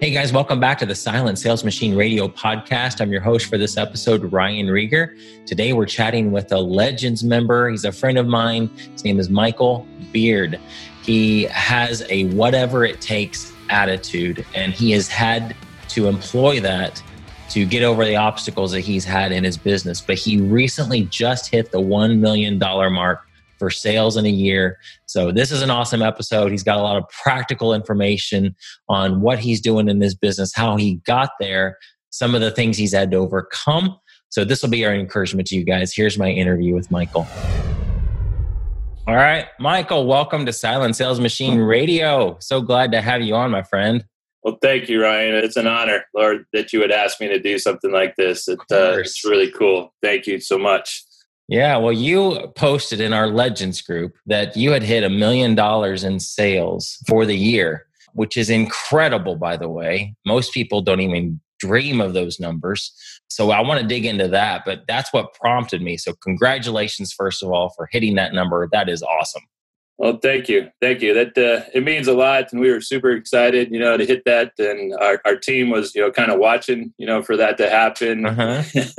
Hey guys, welcome back to the Silent Sales Machine Radio Podcast. I'm your host for this episode, Ryan Rieger. Today we're chatting with a Legends member. He's a friend of mine. His name is Michael Beard. He has a whatever it takes attitude, and he has had to employ that to get over the obstacles that he's had in his business. But he recently just hit the $1 million mark for sales in a year. So this is an awesome episode. He's got a lot of practical information on what he's doing in this business, how he got there, some of the things he's had to overcome. So this will be our encouragement to you guys. Here's my interview with Michael. All right, Michael, welcome to Silent Sales Machine Radio. So glad to have you on, my friend. Well, thank you, Ryan. It's an honor, Lord, that you would ask me to do something like this. It's really cool. Thank you so much. Yeah, well, you posted in our Legends group that you had hit $1 million in sales for the year, which is incredible, by the way. Most people don't even dream of those numbers. So I want to dig into that, but that's what prompted me. So congratulations, first of all, for hitting that number. That is awesome. Well, thank you. Thank you. That it means a lot. And we were super excited, to hit that. And our team was, kind of watching, for that to happen.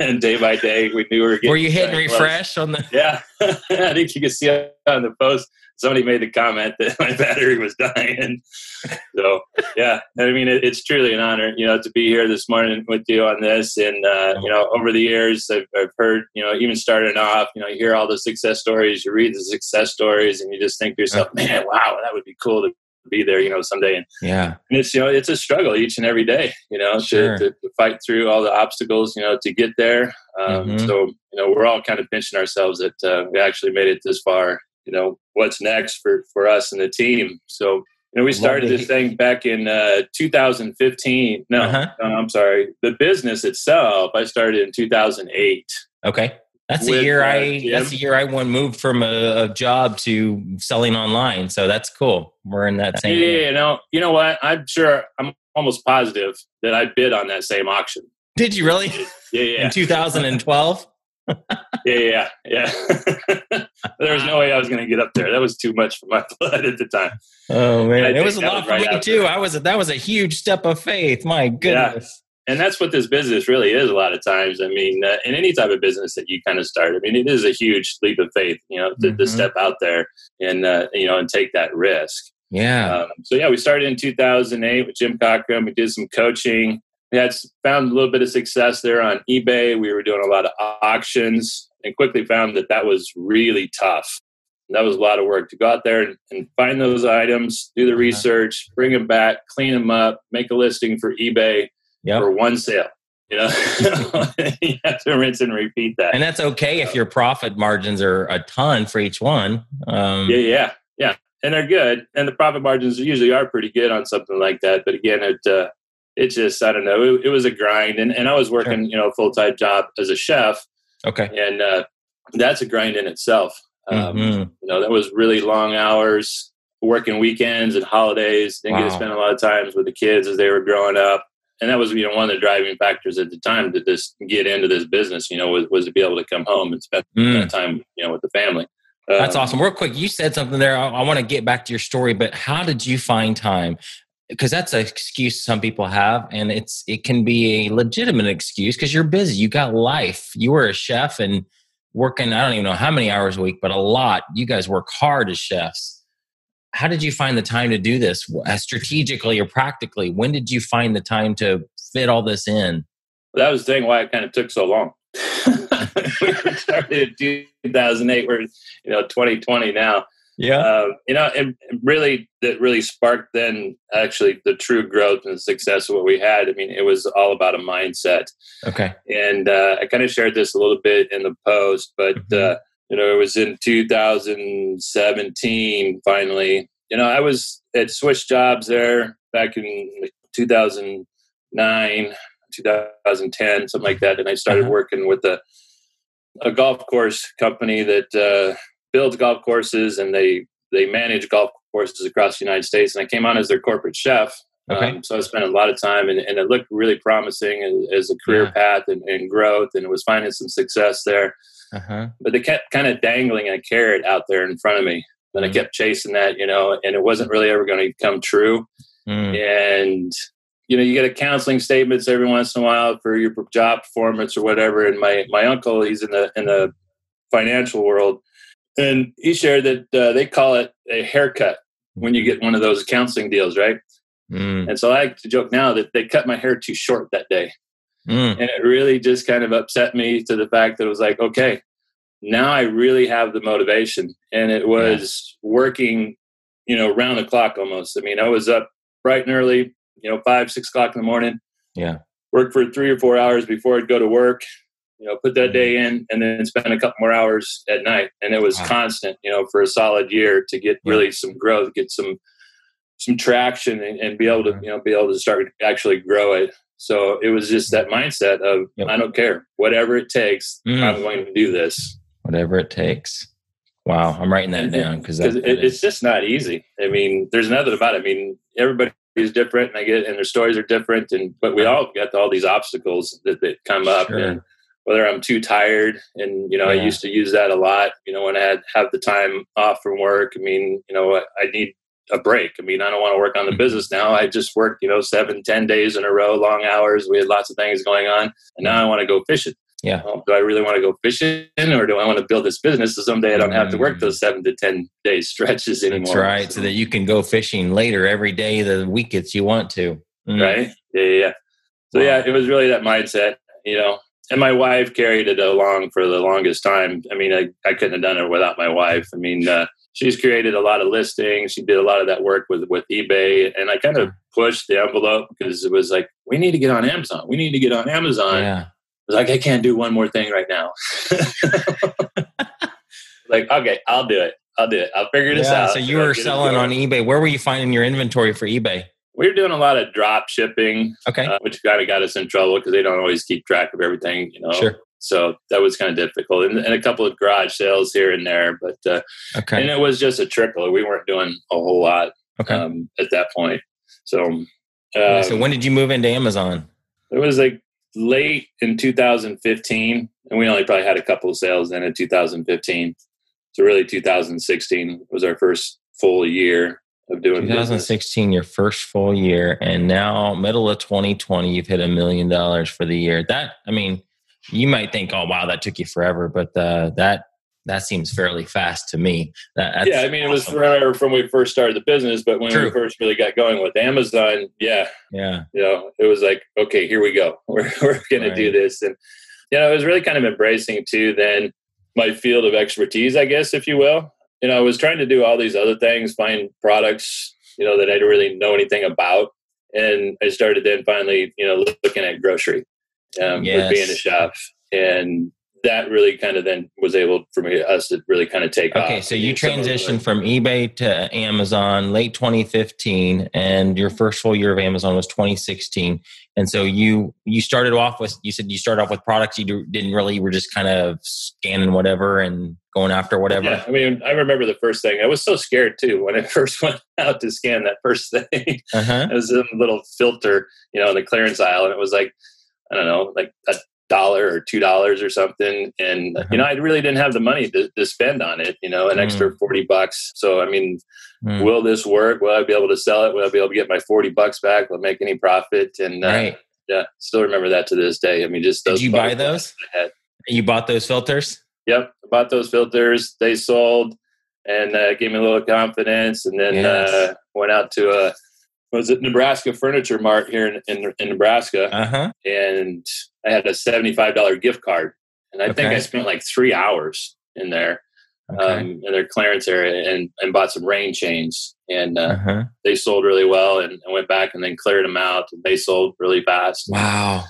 And day by day, we knew we were getting... Were you hitting refresh on the... Yeah. I think you could see on the post, somebody made the comment that my battery was dying. So, yeah. I mean, it's truly an honor, to be here this morning with you on this. And, over the years, I've heard, even starting off, you hear all the success stories, you read the success stories, and you just think to yourself, man, wow, that would be cool to be there, someday. And, and it's, it's a struggle each and every day, to fight through all the obstacles, to get there. So, we're all kind of pinching ourselves that we actually made it this far. What's next for us and the team. So, we started this thing back in 2015. No, I'm sorry. The business itself, I started in 2008. Okay. That's the year I moved from a job to selling online. So that's cool. We're in that same... Yeah, you know what? I'm almost positive that I bid on that same auction. Did you really? Yeah. In 2012? Yeah. There was no way I was going to get up there. That was too much for my blood at the time. Oh man, it was a lot for me too. That was a huge step of faith. My goodness. Yeah. And that's what this business really is. A lot of times, I mean, in any type of business that you kind of start, I mean, it is a huge leap of faith. To step out there and and take that risk. Yeah. We started in 2008 with Jim Cochran. We did some coaching. We found a little bit of success there on eBay. We were doing a lot of auctions and quickly found that was really tough. That was a lot of work to go out there and find those items, do the research, bring them back, clean them up, make a listing for eBay for one sale. You have to rinse and repeat that. And that's okay if your profit margins are a ton for each one. Yeah. And they're good. And the profit margins usually are pretty good on something like that. But again, it just, I don't know, it was a grind. And I was working, a full-time job as a chef. Okay. And that's a grind in itself. That was really long hours, working weekends and holidays. Didn't get to spend a lot of time with the kids as they were growing up. And that was, one of the driving factors at the time to just get into this business, was to be able to come home and spend that time, with the family. That's awesome. Real quick, you said something there. I want to get back to your story, but how did you find time? Because that's an excuse some people have, and it can be a legitimate excuse because you're busy. You got life. You were a chef and working, I don't even know how many hours a week, but a lot. You guys work hard as chefs. How did you find the time to do this strategically or practically? When did you find the time to fit all this in? Well, that was the thing why it kind of took so long. We started in 2008. We're 2020 now. Yeah. And really, that really sparked then actually the true growth and success of what we had. I mean, it was all about a mindset. Okay. And I kind of shared this a little bit in the post, but, it was in 2017, finally. I was at Swiss Jobs there back in 2009, 2010, something like that. And I started working with a golf course company that, builds golf courses, and they manage golf courses across the United States. And I came on as their corporate chef. Okay. So I spent a lot of time, and it looked really promising as a career path and growth, and was finding some success there. But they kept kind of dangling a carrot out there in front of me. And I kept chasing that, and it wasn't really ever going to come true. And you know, you get a counseling statements every once in a while for your job performance or whatever. And my uncle, he's in the financial world, and he shared that they call it a haircut when you get one of those counseling deals, right? Mm. And so I like to joke now that they cut my hair too short that day. Mm. And it really just kind of upset me to the fact that it was like, okay, now I really have the motivation. And it was working, you know, round the clock almost. I mean, I was up bright and early, you know, 5-6 o'clock in the morning. Yeah. Worked for 3 or 4 hours before I'd go to work, you know, put that day in, and then spend a couple more hours at night. And it was constant, you know, for a solid year to get really some growth, get some traction and be able to, you know, start actually grow it. So it was just that mindset of, I don't care, whatever it takes, I'm going to do this. Whatever it takes. Wow. I'm writing that down because it's just not easy. I mean, there's nothing about it. I mean, everybody is different and their stories are different. But we all got all these obstacles that come up, and whether I'm too tired and, you know, I used to use that a lot, you know, when I have the time off from work. I mean, you know, I need a break. I mean, I don't want to work on the business now. I just worked, you know, 7-10 days in a row, long hours. We had lots of things going on, and now I want to go fishing. Yeah. Well, do I really want to go fishing, or do I want to build this business so someday I don't have to work those 7-10 day stretches anymore? That's right. So that you can go fishing later every day of the week if you want to. Mm. Right. Yeah. So it was really that mindset, you know, and my wife carried it along for the longest time. I mean, I couldn't have done it without my wife. I mean, she's created a lot of listings. She did a lot of that work with eBay. And I kind of pushed the envelope because it was like, we need to get on Amazon. We need to get on Amazon. Yeah. I was like, I can't do one more thing right now. Like, okay, I'll do it. I'll figure this out. So you were selling on eBay. Where were you finding your inventory for eBay? We were doing a lot of drop shipping, which kind of got us in trouble because they don't always keep track of everything, you know. Sure. So that was kind of difficult, and a couple of garage sales here and there, but and it was just a trickle. We weren't doing a whole lot at that point. So when did you move into Amazon? It was like late in 2015, and we only probably had a couple of sales then in 2015. So really, 2016 was our first full year of doing. 2016, business. Your first full year, and now middle of 2020, you've hit $1 million for the year. You might think, oh, wow, that took you forever, but that seems fairly fast to me. It was forever from when we first started the business, but when we first really got going with Amazon, you know, it was like, okay, here we go. We're going to do this. And, you know, it was really kind of embracing, too, then my field of expertise, I guess, if you will. You know, I was trying to do all these other things, find products, you know, that I didn't really know anything about. And I started then finally, you know, looking at grocery. For being a shop, and that really kind of then was able for us to really kind of take off. Okay, so you transitioned from eBay to Amazon late 2015, and your first full year of Amazon was 2016. And so you started off with, you said you started off with products you didn't really, you were just kind of scanning whatever and going after whatever. Yeah, I mean, I remember the first thing. I was so scared too when I first went out to scan that first thing. Uh-huh. It was a little filter, you know, in the clearance aisle, and it was like, I don't know, like $1 or $2 or something. And, you know, I really didn't have the money to spend on it, you know, an extra $40. So, I mean, will this work? Will I be able to sell it? Will I be able to get my $40 back? Will I make any profit? And yeah, still remember that to this day. I mean, just those. Did you buy those? You bought those filters? Yep. I bought those filters. They sold and gave me a little confidence, and then went out to was at Nebraska Furniture Mart here in Nebraska, and I had a $75 gift card, and I think I spent like 3 hours in there, in their clearance area, and bought some rain chains, and they sold really well, and I went back and then cleared them out, and they sold really fast. Wow.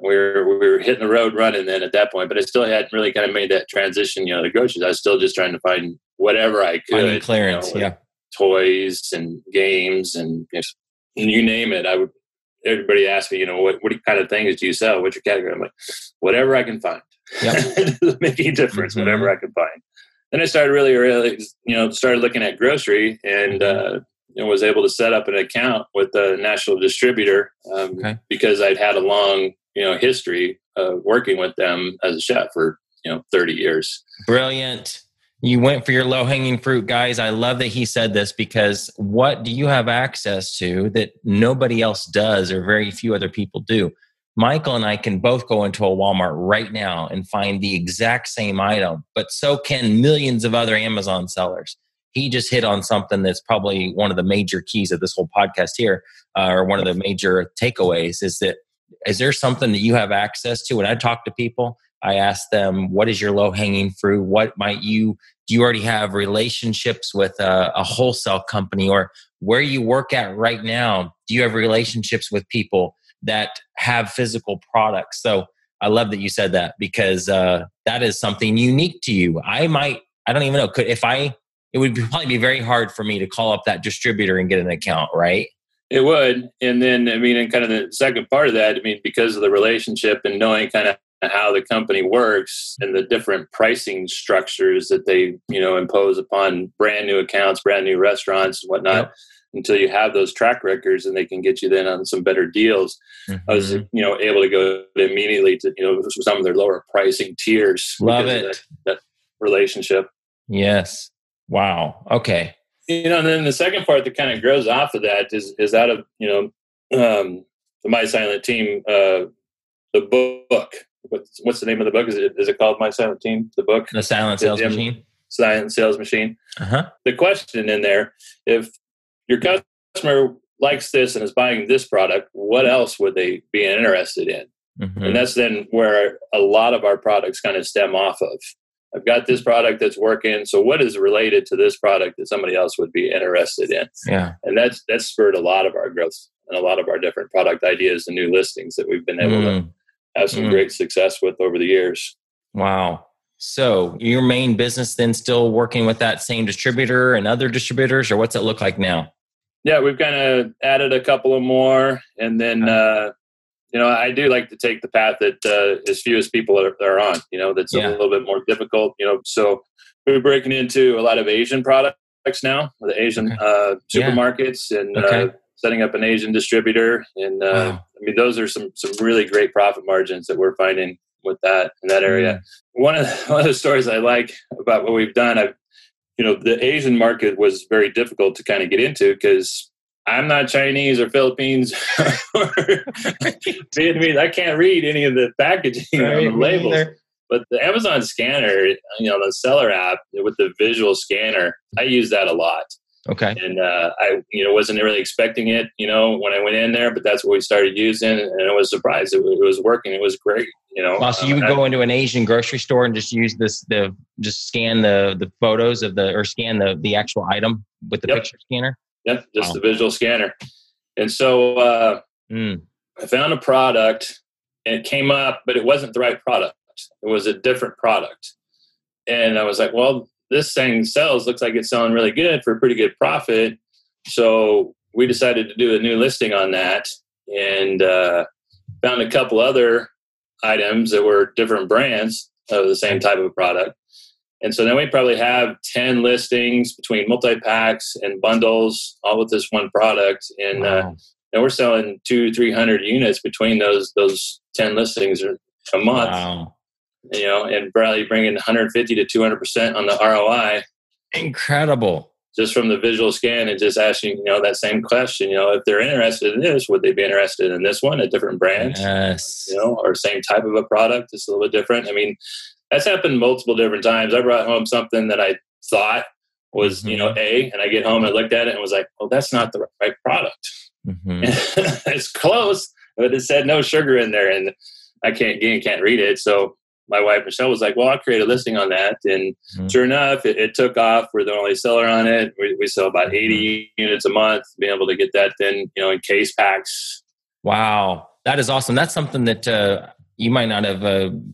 We were hitting the road running then at that point, but I still hadn't really kind of made that transition, you know, to groceries. I was still just trying to find whatever I could. Finding clearance, you know, toys and games and you name it. Everybody asked me, you know, what kind of things do you sell? What's your category? I'm like, whatever I can find. Yep. It doesn't make any difference, whatever I can find. Then I started really, you know, started looking at grocery, and you know, was able to set up an account with a national distributor because I'd had a long, you know, history of working with them as a chef for, you know, 30 years. Brilliant. You went for your low-hanging fruit, guys. I love that he said this, because what do you have access to that nobody else does or very few other people do? Michael and I can both go into a Walmart right now and find the exact same item, but so can millions of other Amazon sellers. He just hit on something that's probably one of the major keys of this whole podcast here, or one of the major takeaways, is that, is there something that you have access to? When I talk to people, I ask them, what is your low-hanging fruit? What might you, do you already have relationships with a wholesale company, or where you work at right now? Do you have relationships with people that have physical products? So I love that you said that, because that is something unique to you. I don't even know. It would probably be very hard for me to call up that distributor and get an account, right? It would. And then, and kind of the second part of that, because of the relationship and knowing kind of how the company works and the different pricing structures that they, impose upon brand new accounts, brand new restaurants and whatnot. Yep. Until you have those track records, and they can get you then on some better deals. Mm-hmm. I was, able to go immediately to, some of their lower pricing tiers. Love it. That relationship. Yes. Wow. Okay. And then the second part that kind of grows off of that is out of, the My Silent Team, the book. What's the name of the book? Is it called My Silent Team? The book? The Silent Sales Machine. Silent Sales Machine. Uh-huh. The question in there, if your customer likes this and is buying this product, what else would they be interested in? Mm-hmm. And that's then where a lot of our products kind of stem off of. I've got this product that's working, so what is related to this product that somebody else would be interested in? Yeah. And that's spurred a lot of our growth and a lot of our different product ideas and new listings that we've been able to have some great success with over the years. Wow. So your main business then still working with that same distributor and other distributors, or what's it look like now? Yeah, we've kind of added a couple of more. And then, I do like to take the path that as few as people are on, that's a little bit more difficult, So we're breaking into a lot of Asian products now, the Asian supermarkets and setting up an Asian distributor. And those are some really great profit margins that we're finding with that in that area. Mm-hmm. One of the stories I like about what we've done, the Asian market was very difficult to kind of get into because I'm not Chinese or Philippines or Vietnamese. I can't read any of the packaging on the labels. Either. But the Amazon scanner, the seller app with the visual scanner, I use that a lot. Okay. And I wasn't really expecting it, when I went in there, but that's what we started using, and I was surprised it was working. It was great, Wow, so you would go into an Asian grocery store and just use just scan the photos of scan the actual item with the picture scanner? Yep, just the visual scanner. And so I found a product, and it came up, but it wasn't the right product. It was a different product. And I was like, well, this thing sells, looks like it's selling really good for a pretty good profit. So we decided to do a new listing on that, and found a couple other items that were different brands of the same type of product. And so then we probably have 10 listings between multi-packs and bundles, all with this one product. And, and we're selling 200-300 units between those 10 listings a month. Wow. And probably bringing 150 to 200% on the ROI. Incredible. Just from the visual scan and just asking, that same question, if they're interested in this, would they be interested in this one, a different brand? Yes. Or same type of a product, it's a little bit different. That's happened multiple different times. I brought home something that I thought was, A, and I get home and I looked at it and was like, well, that's not the right product. Mm-hmm. It's close, but it said no sugar in there, and I can't read it. So my wife, Michelle, was like, well, I'll create a listing on that. And sure enough, it took off. We're the only seller on it. We sell about 80 units a month, being able to get that then, in case packs. Wow. That is awesome. That's something that you might not have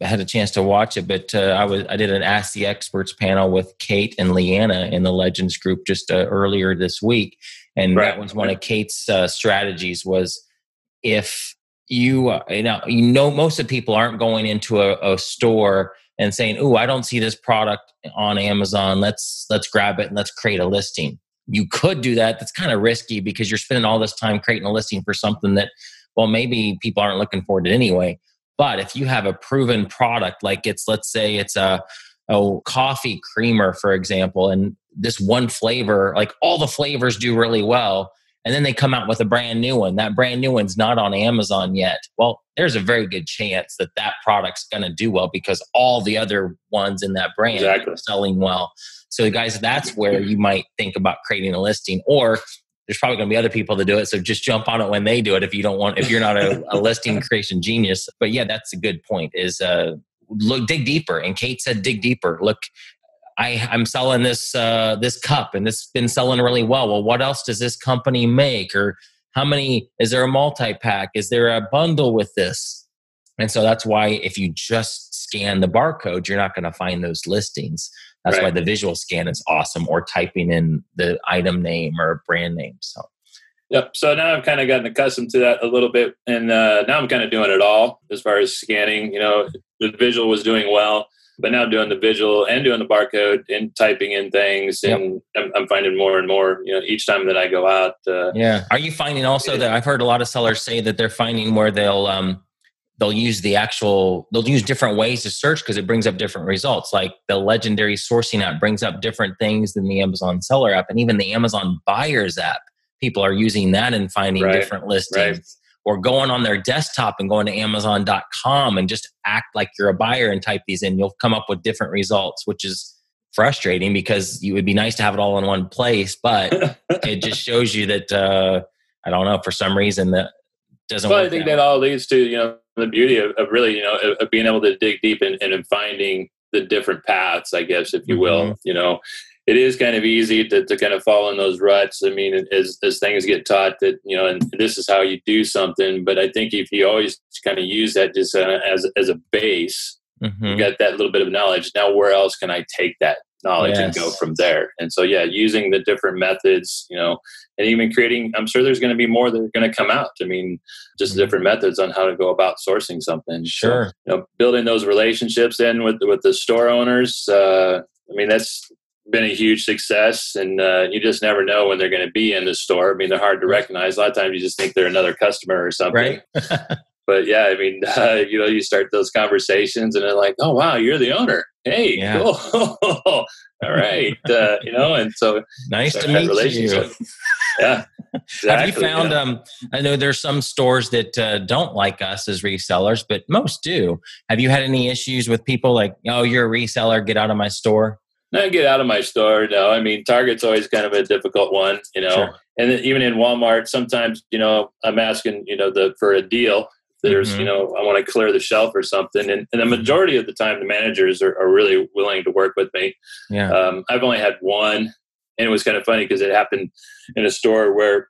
had a chance to watch it, but I did an Ask the Experts panel with Kate and Leanna in the Legends group just earlier this week. And that was one of Kate's strategies was if... most of people aren't going into a store and saying, "Ooh, I don't see this product on Amazon. Let's grab it and let's create a listing." You could do that. That's kind of risky because you're spending all this time creating a listing for something that, well, maybe people aren't looking for it anyway. But if you have a proven product, like let's say it's a a coffee creamer, for example, and this one flavor, like all the flavors do really well. And then they come out with a brand new one. That brand new one's not on Amazon yet. Well, there's a very good chance that that product's going to do well because all the other ones in that brand are selling well. So guys, that's where you might think about creating a listing, or there's probably going to be other people that do it. So just jump on it when they do it. If you don't want, if you're not a listing creation genius. But yeah, that's a good point is dig deeper. And Kate said, dig deeper. Look, I'm selling this this cup, and it's been selling really well. Well, what else does this company make? Or how many? Is there a multi-pack? Is there a bundle with this? And so that's why if you just scan the barcode, you're not going to find those listings. That's right. Why the visual scan is awesome, or typing in the item name or brand name. So, yep. So now I've kind of gotten accustomed to that a little bit, and now I'm kind of doing it all as far as scanning. You know, the visual was doing well. But now doing the visual and doing the barcode and typing in things, and I'm finding more and more, you know, each time that I go out. Are you finding also that I've heard a lot of sellers say that they're finding where they'll use different ways to search because it brings up different results. Like the Legendary Sourcing app brings up different things than the Amazon Seller app, and even the Amazon Buyers app. People are using that and finding different listings. Right. Or going on their desktop and going to Amazon.com and just act like you're a buyer and type these in. You'll come up with different results, which is frustrating because it would be nice to have it all in one place, but it just shows you that, I don't know, for some reason that doesn't work. Well, I think that all leads to, you know, the beauty of really, you know, of being able to dig deep and finding the different paths, I guess, if you will, you know. It is kind of easy to kind of fall in those ruts. I mean, as things get taught that, you know, and this is how you do something. But I think if you always kind of use that just as a base, you got that little bit of knowledge. Now, where else can I take that knowledge and go from there? And so, yeah, using the different methods, you know, and even creating, I'm sure there's going to be more that are going to come out. I mean, just different methods on how to go about sourcing something. Sure. So, you know, building those relationships then with the store owners. I mean, that's been a huge success, and you just never know when they're going to be in the store. I mean, they're hard to recognize. A lot of times you just think they're another customer or something. Right. But yeah, I mean, you know, you start those conversations and they're like, oh, wow, you're the owner. Hey, cool. All right. You know, and so nice to meet you. Yeah. Exactly. Have you found, I know there's some stores that don't like us as resellers, but most do. Have you had any issues with people like, oh, you're a reseller, get out of my store? Not get out of my store. No, I mean, Target's always kind of a difficult one, you know, and then even in Walmart, sometimes, you know, I'm asking, you know, for a deal. There's, you know, I want to clear the shelf or something. And the majority of the time, the managers are really willing to work with me. Yeah. I've only had one, and it was kind of funny because it happened in a store where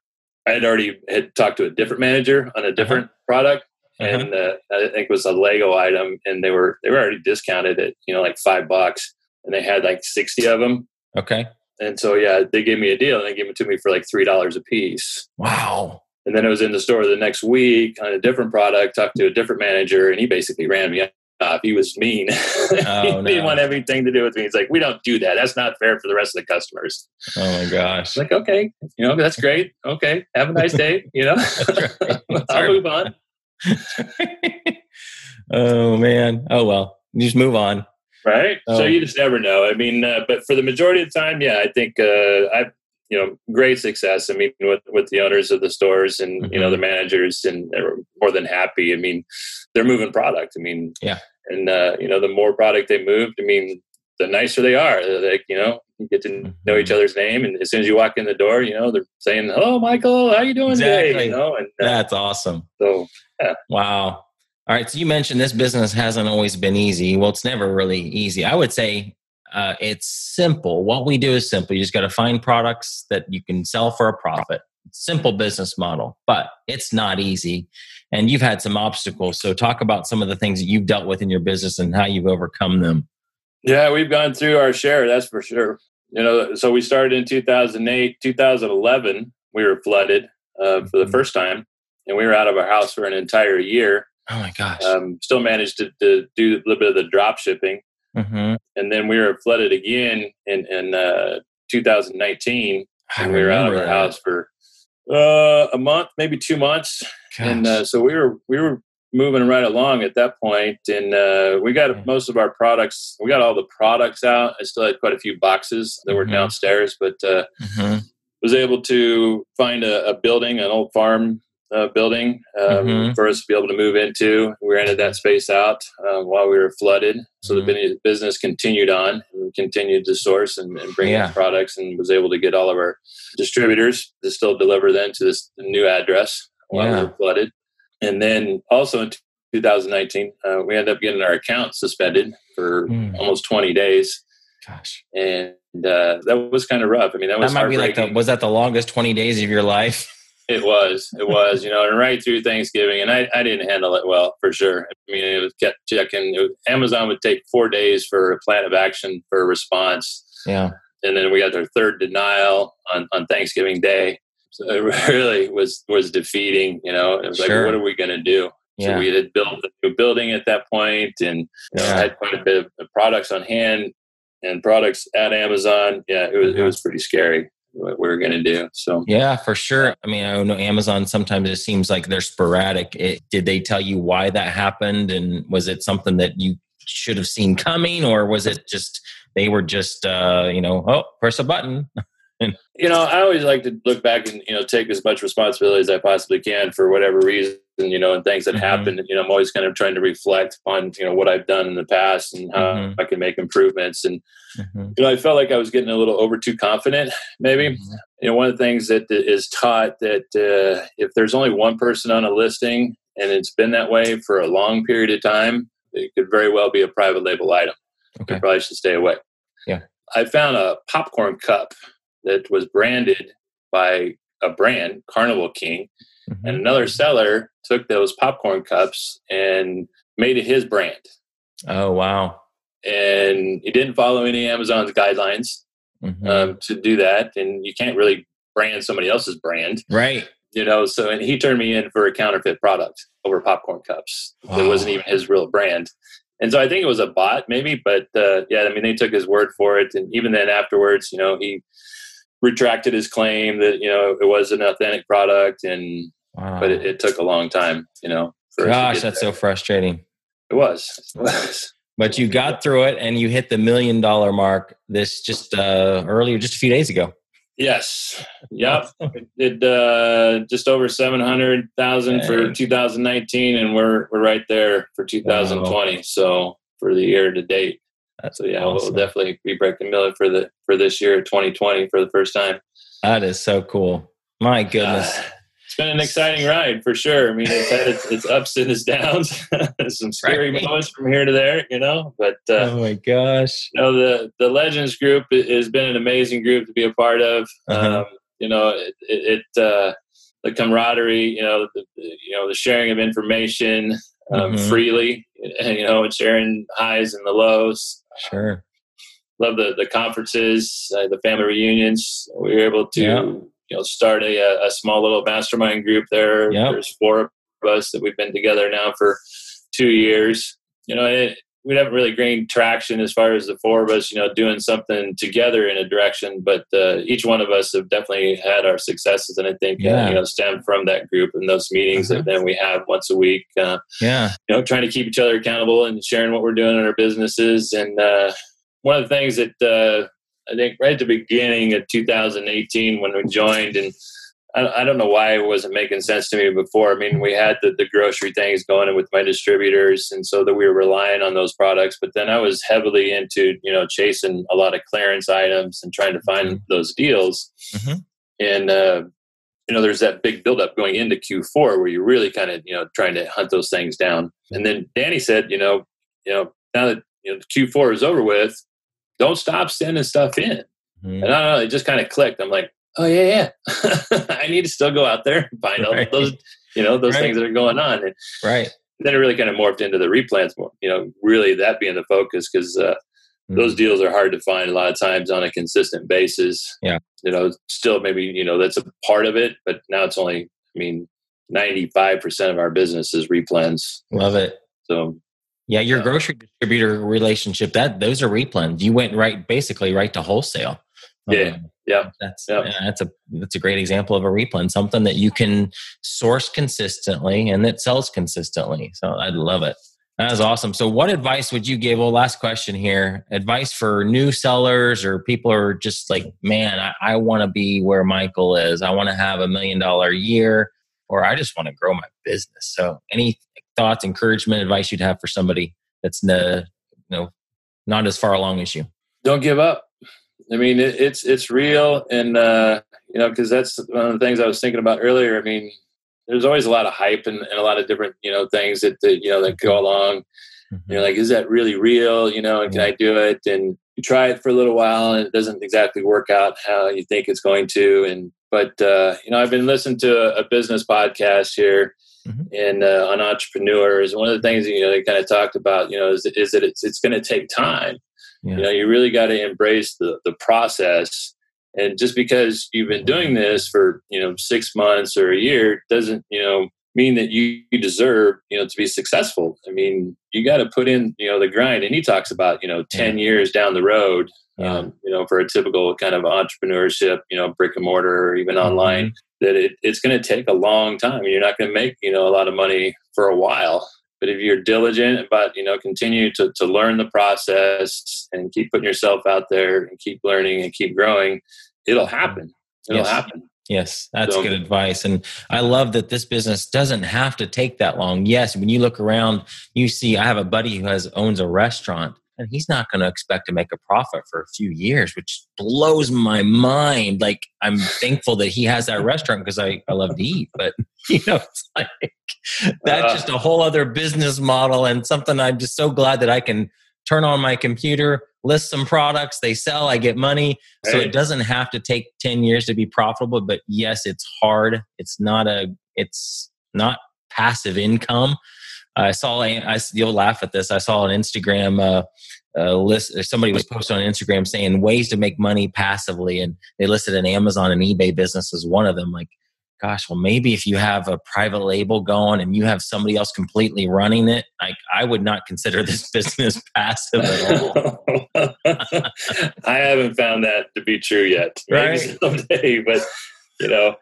I had already talked to a different manager on a different product. And I think it was a Lego item, and they were already discounted at, you know, like $5. And they had like 60 of them. Okay. And so, yeah, they gave me a deal, and they gave it to me for like $3 a piece. Wow. And then I was in the store the next week on a different product, talked to a different manager, and he basically ran me up. He was mean. He didn't want everything to do with me. He's like, we don't do that. That's not fair for the rest of the customers. Oh my gosh. Like, okay, you know, that's great. Okay. Have a nice day. You know, I'll move on. Oh man. Oh, well, you just move on. Right. So you just never know. I mean, but for the majority of the time, yeah, I think I've, you know, great success. I mean, with the owners of the stores and, you know, the managers, and they're more than happy. I mean, they're moving product. I mean, and, you know, the more product they moved, I mean, the nicer they are. They're like, you know, you get to know each other's name. And as soon as you walk in the door, you know, they're saying, hello, Michael, how you doing today? You know, and, that's awesome. So, yeah. Wow. All right. So you mentioned this business hasn't always been easy. Well, it's never really easy. I would say it's simple. What we do is simple. You just got to find products that you can sell for a profit. Simple business model, but it's not easy. And you've had some obstacles. So talk about some of the things that you've dealt with in your business and how you've overcome them. Yeah, we've gone through our share. That's for sure. You know, so we started in 2008, 2011, we were flooded for the first time, and we were out of our house for an entire year. Oh my gosh. Still managed to do a little bit of the drop shipping. And then we were flooded again in 2019. And we were out of our house for a month, maybe 2 months. Gosh. And so we were moving right along at that point. And we got most of our products, we got all the products out. I still had quite a few boxes that were downstairs, but was able to find a building, an old farm building for us to be able to move into. We rented that space out while we were flooded. So the business continued on, and we continued to source and bring in products, and was able to get all of our distributors to still deliver then to this new address while we were flooded. And then also in 2019, we ended up getting our account suspended for almost 20 days. Gosh. And that was kind of rough. I mean, that was heartbreaking. Might be like was that the longest 20 days of your life? It was, you know, and right through Thanksgiving, and I didn't handle it well for sure. I mean, it was kept checking. Amazon would take 4 days for a plan of action for a response. Yeah. And then we got their third denial on Thanksgiving Day. So it really was defeating, you know. It was like, what are we going to do? Yeah. So we had built a new building at that point, and had quite a bit of products on hand and products at Amazon. Yeah, it was pretty scary what we were going to do. So yeah, for sure. I mean, I know Amazon, sometimes it seems like they're sporadic. Did they tell you why that happened? And was it something that you should have seen coming? Or was it just, they were just, press a button? You know, I always like to look back and, you know, take as much responsibility as I possibly can for whatever reason, you know, and things that happened. You know, I'm always kind of trying to reflect on, you know, what I've done in the past and how I can make improvements. And, you know, I felt like I was getting a little over too confident, maybe. You know, one of the things that is taught that if there's only one person on a listing and it's been that way for a long period of time, it could very well be a private label item. Okay. You probably should stay away. Yeah. I found a popcorn cup that was branded by a brand, Carnival King, and another seller took those popcorn cups and made it his brand. Oh, wow. And he didn't follow any Amazon's guidelines to do that. And you can't really brand somebody else's brand. Right. You know, so, and he turned me in for a counterfeit product over popcorn cups. Wow. It wasn't even his real brand. And so I think it was a bot maybe, but I mean, they took his word for it. And even then afterwards, you know, he retracted his claim that, you know, it was an authentic product, and but it took a long time, you know. Gosh, that's so frustrating. It was. But you got through it, and you hit the $1 million mark this just a few days ago. Yes. Yep. It just over 700,000 for 2019, and we're right there for 2020. Wow. So for the year to date. That's awesome. We'll definitely be breaking $1 million for this year, 2020, for the first time. That is so cool. My goodness. It's been an exciting ride for sure. I mean, it's had its ups and its downs. Some scary moments from here to there, you know. But oh my gosh. You know, the Legends group has been an amazing group to be a part of. You know, the camaraderie, you know, the sharing of information freely, you know, and sharing highs and the lows. Sure. Love the conferences, the family reunions. We were able to, you know, start a small little mastermind group there. Yep. There's 4 of us that we've been together now for 2 years. You know, we haven't really gained traction as far as the 4 of us, you know, doing something together in a direction, but each one of us have definitely had our successes. And I think, you know, stem from that group and those meetings that then we have once a week, you know, trying to keep each other accountable and sharing what we're doing in our businesses. And one of the things that I think right at the beginning of 2018, when we joined, and I don't know why it wasn't making sense to me before. I mean, we had the grocery things going on with my distributors, and so that we were relying on those products. But then I was heavily into, you know, chasing a lot of clearance items and trying to find those deals. And, you know, there's that big buildup going into Q4 where you're really kind of, you know, trying to hunt those things down. And then Danny said, you know, now that you know, Q4 is over with, don't stop sending stuff in. And I don't know, it just kind of clicked. I'm like, oh yeah. I need to still go out there and find all those, you know, those things that are going on. And then it really kind of morphed into the replants more, you know, really that being the focus, because those deals are hard to find a lot of times on a consistent basis. Yeah. You know, still maybe, you know, that's a part of it, but now it's only, I mean, 95% of our business is replants. Love it. So yeah, your grocery distributor relationship, those are replants. You went basically right to wholesale. Yeah. Yeah. That's a great example of a replan, something that you can source consistently and that sells consistently. So I love it. That was awesome. So what advice would you give? Well, last question here. Advice for new sellers or people who are just like, man, I want to be where Michael is. I want to have $1 million a year, or I just want to grow my business. So any thoughts, encouragement, advice you'd have for somebody that's not as far along as you? Don't give up. I mean, it's real. And, because that's one of the things I was thinking about earlier. I mean, there's always a lot of hype and a lot of different, things that go along. Mm-hmm. You're like, is that really real? And can I do it? And you try it for a little while and it doesn't exactly work out how you think it's going to. But I've been listening to a business podcast here, mm-hmm. and on entrepreneurs. One of the things, they kind of talked about, is that it's going to take time. Yeah. You really got to embrace the process. And just because you've been doing this for, 6 months or a year doesn't, mean that you deserve, to be successful. I mean, you got to put in, the grind. And he talks about, 10 years down the road, for a typical kind of entrepreneurship, brick and mortar or even mm-hmm. online, that it's going to take a long time. You're not going to make, a lot of money for a while. But if you're diligent about, continue to learn the process and keep putting yourself out there and keep learning and keep growing, it'll happen. It'll happen. Yes, that's good advice. And I love that this business doesn't have to take that long. Yes, when you look around, you see, I have a buddy who owns a restaurant, and he's not going to expect to make a profit for a few years, which blows my mind. Like, I'm thankful that he has that restaurant because I love to eat. But, it's like... That's just a whole other business model, and something I'm just so glad that I can turn on my computer, list some products, they sell, I get money. Right. So it doesn't have to take 10 years to be profitable. But yes, it's hard. It's not passive income. You'll laugh at this. I saw an Instagram list. Somebody was posting on Instagram saying ways to make money passively, and they listed an Amazon and eBay business as one of them. Like, gosh, well, maybe if you have a private label going and you have somebody else completely running it, I would not consider this business passive at all. I haven't found that to be true yet. Right? Maybe someday, but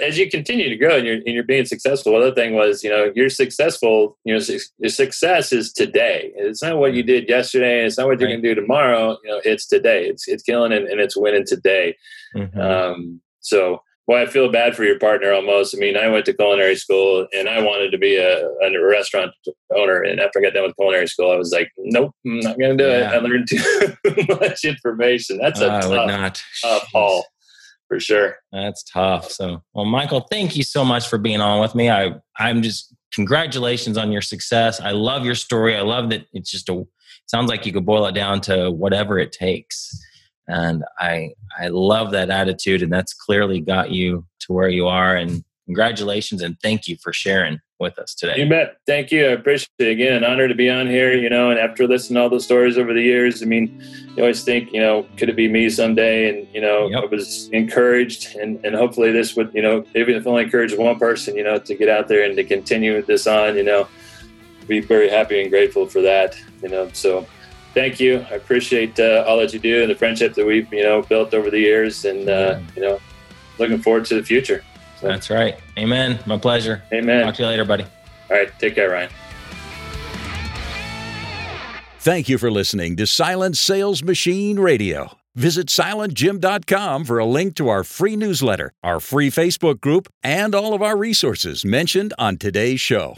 as you continue to grow and you're being successful, the other thing was, you're successful. Your success is today. It's not what you did yesterday. It's not what you're going to do tomorrow. It's today. It's killing it, and it's winning today. Mm-hmm. Well, I feel bad for your partner almost. I mean, I went to culinary school and I wanted to be a restaurant owner. And after I got done with culinary school, I was like, nope, I'm not going to do it. I learned too much information. That's a tough haul for sure. That's tough. So, well, Michael, thank you so much for being on with me. I'm just, congratulations on your success. I love your story. I love that it's just sounds like you could boil it down to whatever it takes. And I love that attitude, and that's clearly got you to where you are. And congratulations, and thank you for sharing with us today. You bet. Thank you. I appreciate it. Again, an honor to be on here, and after listening to all those stories over the years, I mean, you always think, could it be me someday? And, I was encouraged, and hopefully this would, even if only encourage one person, to get out there and to continue this on, be very happy and grateful for that, so... Thank you. I appreciate all that you do and the friendship that we've, built over the years, and, looking forward to the future. So. That's right. Amen. My pleasure. Amen. Talk to you later, buddy. All right. Take care, Ryan. Thank you for listening to Silent Sales Machine Radio. Visit SilentJim.com for a link to our free newsletter, our free Facebook group, and all of our resources mentioned on today's show.